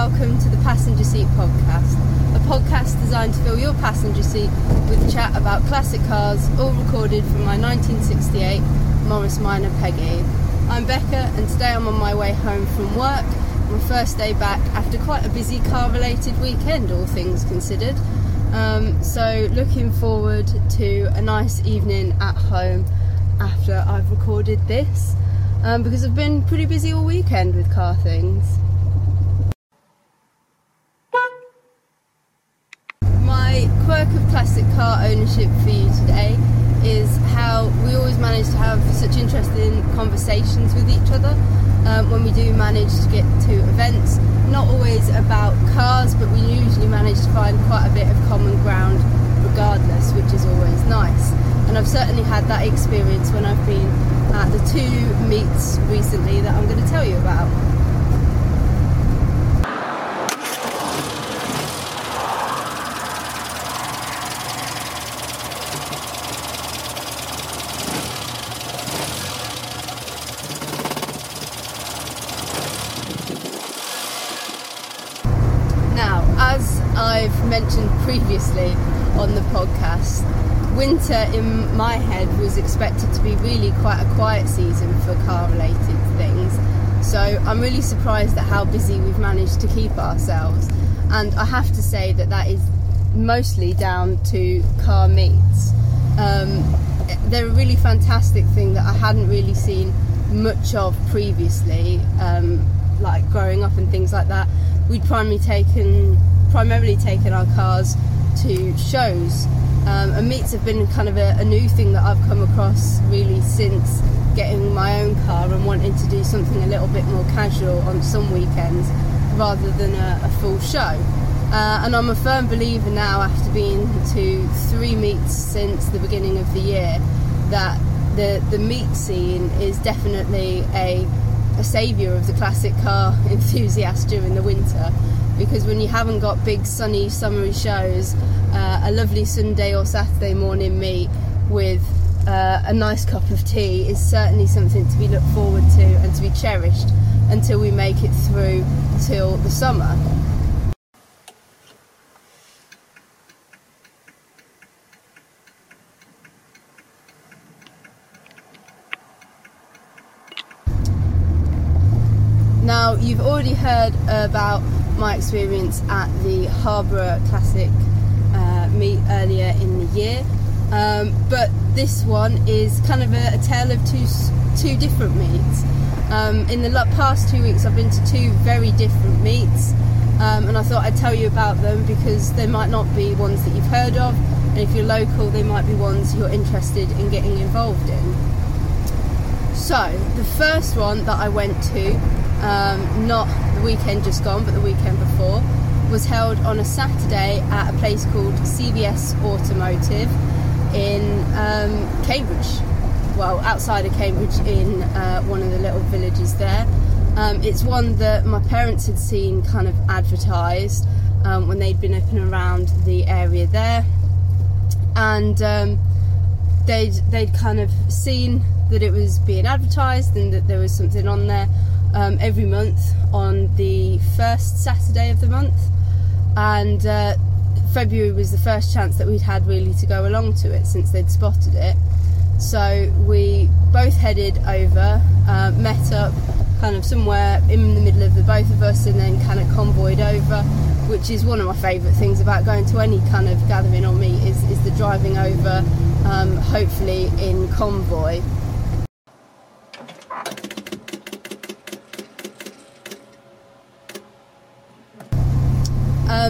welcome to the Passenger Seat Podcast, a podcast designed to fill your passenger seat with chat about classic cars, all recorded from my 1968 Morris Minor Peggy. I'm Becca, and today I'm on my way home from work, my first day back after quite a busy car-related weekend, all things considered. So looking forward to a nice evening at home after I've recorded this, because I've been pretty busy all weekend with car things. My quirk of classic car ownership for you today is how we always manage to have such interesting conversations with each other when we do manage to get to events. Not always about cars, but we usually manage to find quite a bit of common ground regardless, which is always nice. And I've certainly had that experience when I've been at the two meets recently that I'm going to tell you about. Now, as I've mentioned previously on the podcast, winter in my head was expected to be really quite a quiet season for car related things, so I'm really surprised at how busy we've managed to keep ourselves, and I have to say that that is mostly down to car meets. They're a really fantastic thing that I hadn't really seen much of previously, like growing up and things like that. We'd primarily taken our cars to shows. And meets have been kind of a new thing that I've come across really since getting my own car and wanting to do something a little bit more casual on some weekends rather than a full show. And I'm a firm believer now, after being to three meets since the beginning of the year, that the meet scene is definitely a saviour of the classic car enthusiast during the winter, because when you haven't got big sunny summery shows, a lovely Sunday or Saturday morning meet with a nice cup of tea is certainly something to be looked forward to and to be cherished until we make it through till the summer. Now, you've already heard about my experience at the Harbour Classic meet earlier in the year, but this one is kind of a tale of two different meets. In the past 2 weeks I've been to two very different meets, and I thought I'd tell you about them because they might not be ones that you've heard of, and if you're local they might be ones you're interested in getting involved in. So the first one that I went to, not the weekend just gone but the weekend before, was held on a Saturday at a place called CBS Automotive in Cambridge, well, outside of Cambridge, in one of the little villages there. It's one that my parents had seen kind of advertised when they'd been up and around the area there, and they'd kind of seen that it was being advertised and that there was something on there every month on the first Saturday of the month. And February was the first chance that we'd had really to go along to it since they'd spotted it, so we both headed over, met up kind of somewhere in the middle of the both of us, and then kind of convoyed over, which is one of my favourite things about going to any kind of gathering or meet is the driving over, hopefully in convoy.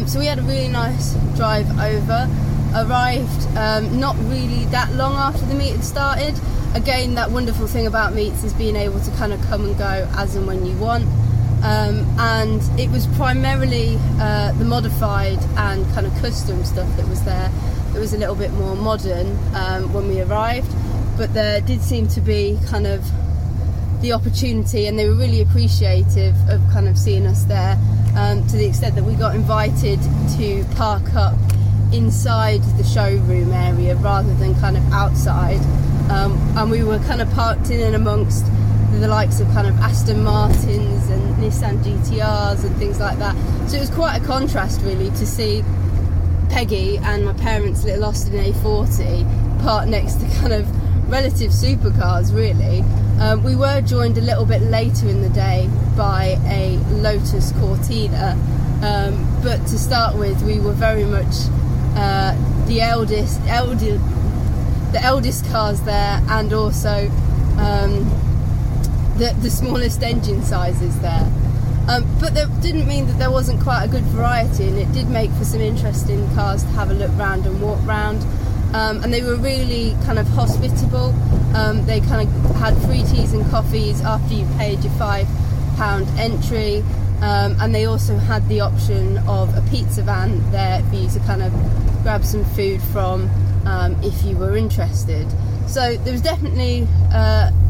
So we had a really nice drive over, arrived not really that long after the meet had started. Again, that wonderful thing about meets is being able to kind of come and go as and when you want, and it was primarily the modified and kind of custom stuff that was there. It was a little bit more modern when we arrived, but there did seem to be kind of the opportunity, and they were really appreciative of kind of seeing us there, to the extent that we got invited to park up inside the showroom area rather than kind of outside, and we were kind of parked in and amongst the likes of kind of Aston Martins and Nissan GTRs and things like that. So it was quite a contrast really to see Peggy and my parents' little Austin A40 parked next to kind of relative supercars really. We were joined a little bit later in the day by a Lotus Cortina, but to start with we were very much the eldest cars there, and also the smallest engine sizes there. But that didn't mean that there wasn't quite a good variety, and it did make for some interesting cars to have a look round and walk round. And they were really kind of hospitable. They kind of had free teas and coffees after you paid your £5 entry, and they also had the option of a pizza van there for you to kind of grab some food from if you were interested. So there was definitely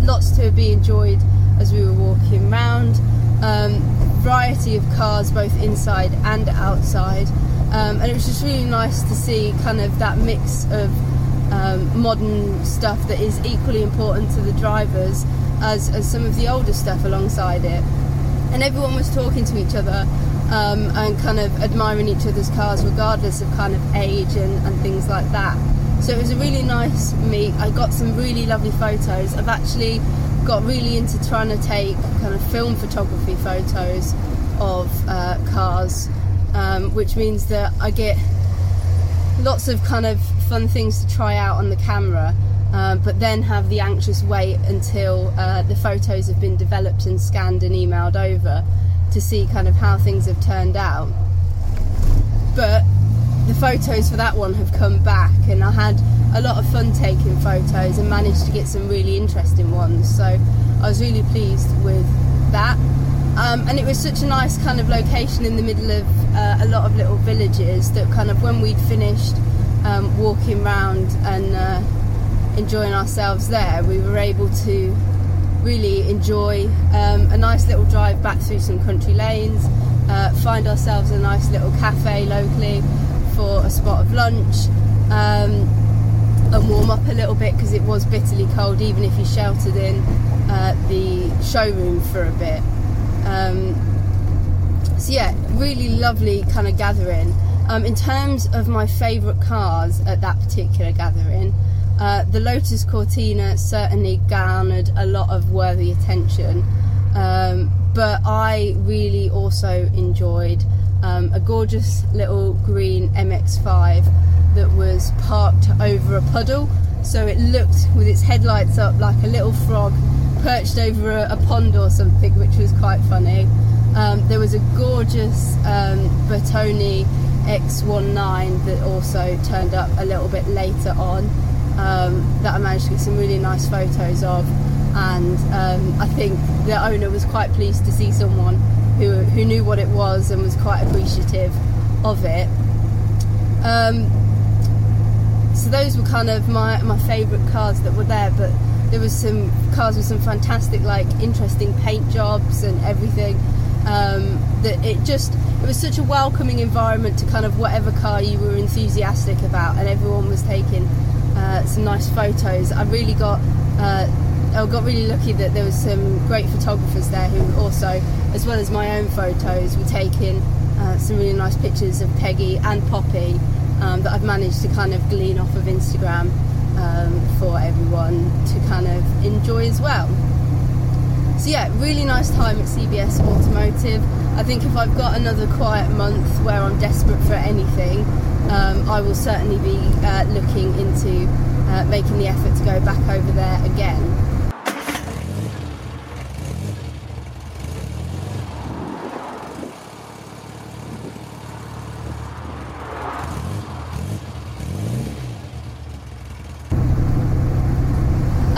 lots to be enjoyed as we were walking round. Variety of cars both inside and outside, and it was just really nice to see kind of that mix of modern stuff that is equally important to the drivers as some of the older stuff alongside it. And everyone was talking to each other and kind of admiring each other's cars regardless of kind of age and things like that. So it was a really nice meet. I got some really lovely photos. I've actually got really into trying to take kind of film photography photos of cars, which means that I get lots of kind of fun things to try out on the camera, but then have the anxious wait until the photos have been developed and scanned and emailed over to see kind of how things have turned out. But the photos for that one have come back, and I had a lot of fun taking photos and managed to get some really interesting ones, so I was really pleased with that. And it was such a nice kind of location in the middle of a lot of little villages that kind of when we'd finished walking round and enjoying ourselves there, we were able to really enjoy a nice little drive back through some country lanes, find ourselves a nice little cafe locally for a spot of lunch, and warm up a little bit because it was bitterly cold even if you sheltered in the showroom for a bit. So yeah, really lovely kind of gathering. In terms of my favourite cars at that particular gathering, the Lotus Cortina certainly garnered a lot of worthy attention, but I really also enjoyed a gorgeous little green MX5 that was parked over a puddle, so it looked with its headlights up like a little frog perched over a pond or something, which was quite funny. There was a gorgeous Bertone X19 that also turned up a little bit later on, that I managed to get some really nice photos of, and I think the owner was quite pleased to see someone who knew what it was and was quite appreciative of it. So those were kind of my favourite cars that were there, but there was some cars with some fantastic, like, interesting paint jobs and everything. That it was such a welcoming environment to kind of whatever car you were enthusiastic about, and everyone was taking some nice photos. I got really lucky that there was some great photographers there who also, as well as my own photos, were taking some really nice pictures of Peggy and Poppy that I've managed to kind of glean off of Instagram for everyone to kind of enjoy as well. So yeah, really nice time at CBS Automotive. I think if I've got another quiet month where I'm desperate for anything, I will certainly be looking into making the effort to go back over there again.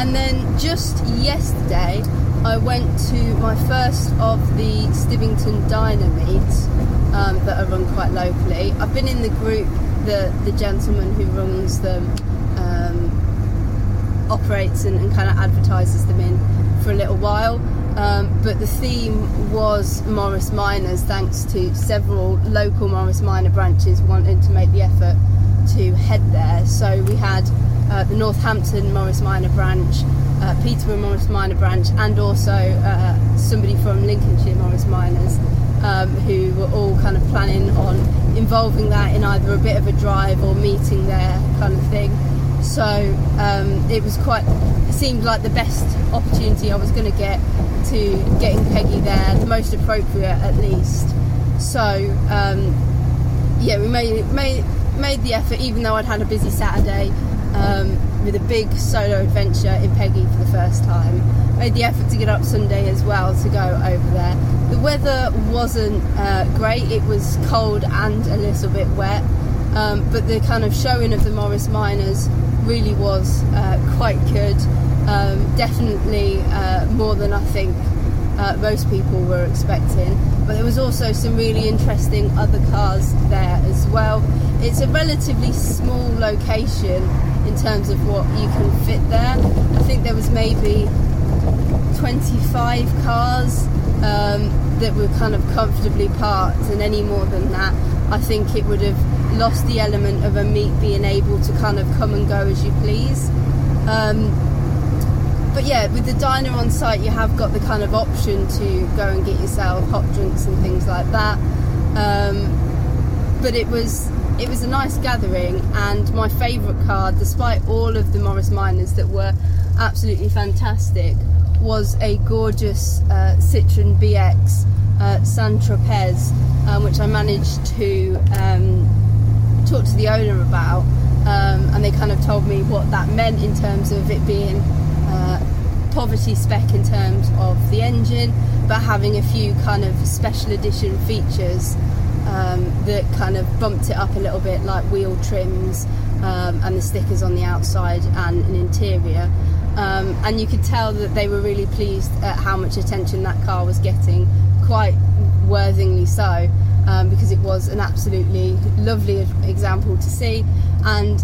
And then just yesterday, I went to my first of the Stibbington Diner Meets that are run quite locally. I've been in the group that the gentleman who runs them operates and kind of advertises them in for a little while, but the theme was Morris Minors, thanks to several local Morris Minor branches wanting to make the effort to head there. So we had the Northampton Morris Minor branch, Peter and Morris Minor branch, and also somebody from Lincolnshire Morris Minors, who were all kind of planning on involving that in either a bit of a drive or meeting there kind of thing. So it seemed like the best opportunity I was going to get to getting Peggy there, the most appropriate at least. So we made the effort, even though I'd had a busy Saturday with a big solo adventure in Peggy for the first time. Made the effort to get up Sunday as well to go over there. The weather wasn't great, it was cold and a little bit wet, but the kind of showing of the Morris Minors really was quite good. Definitely more than I think most people were expecting, but there was also some really interesting other cars there as well. It's a relatively small location in terms of what you can fit there. I think there was maybe 25 cars that were kind of comfortably parked, and any more than that I think it would have lost the element of a meet being able to kind of come and go as you please. But yeah, with the diner on site you have got the kind of option to go and get yourself hot drinks and things like that. But it was a nice gathering, and my favourite car, despite all of the Morris Minors that were absolutely fantastic, was a gorgeous Citroen BX Saint-Tropez, which I managed to talk to the owner about, and they kind of told me what that meant in terms of it being poverty spec in terms of the engine, but having a few kind of special edition features that kind of bumped it up a little bit, like wheel trims and the stickers on the outside and an interior. And you could tell that they were really pleased at how much attention that car was getting, quite worthily so, because it was an absolutely lovely example to see. And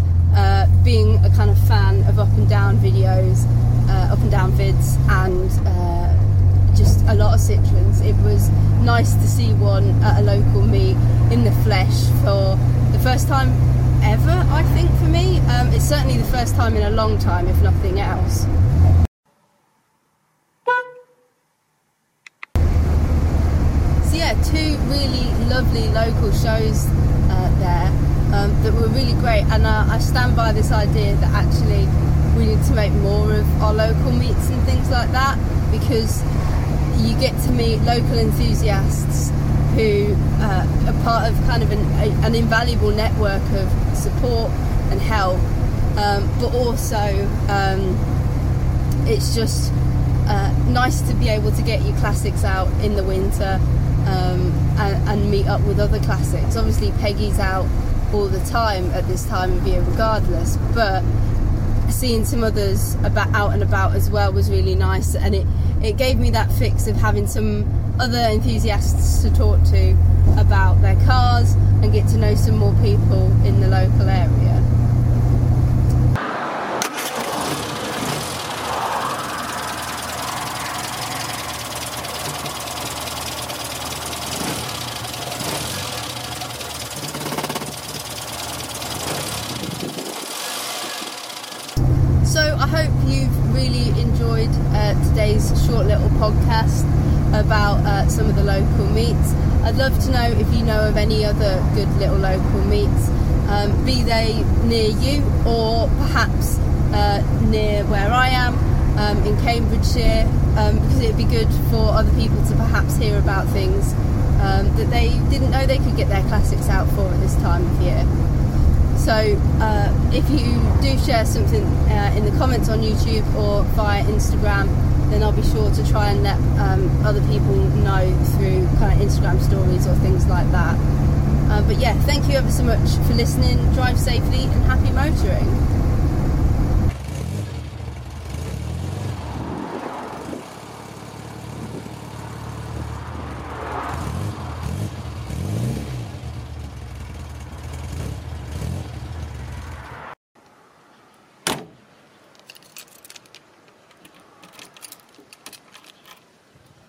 being a kind of fan of up and down videos, up and down vids, and just a lot of Citroens, it was nice to see one at a local meet in the flesh for the first time ever, I think, for me. It's certainly the first time in a long time, if nothing else. So yeah, two really lovely local shows there. That were really great, and I stand by this idea that actually we need to make more of our local meets and things like that, because you get to meet local enthusiasts who are part of kind of an invaluable network of support and help, but also it's just nice to be able to get your classics out in the winter and meet up with other classics. Obviously Peggy's out all the time at this time of year regardless, but seeing some others about out and about as well was really nice, and it gave me that fix of having some other enthusiasts to talk to about their cars and get to know some more people in the local area. Today's short little podcast about some of the local meets. I'd love to know if you know of any other good little local meets, be they near you or perhaps near where I am in Cambridgeshire, because it'd be good for other people to perhaps hear about things that they didn't know they could get their classics out for at this time of year. So if you do share something in the comments on YouTube or via Instagram, then I'll be sure to try and let other people know through kind of Instagram stories or things like that. But yeah, thank you ever so much for listening. Drive safely and happy motoring.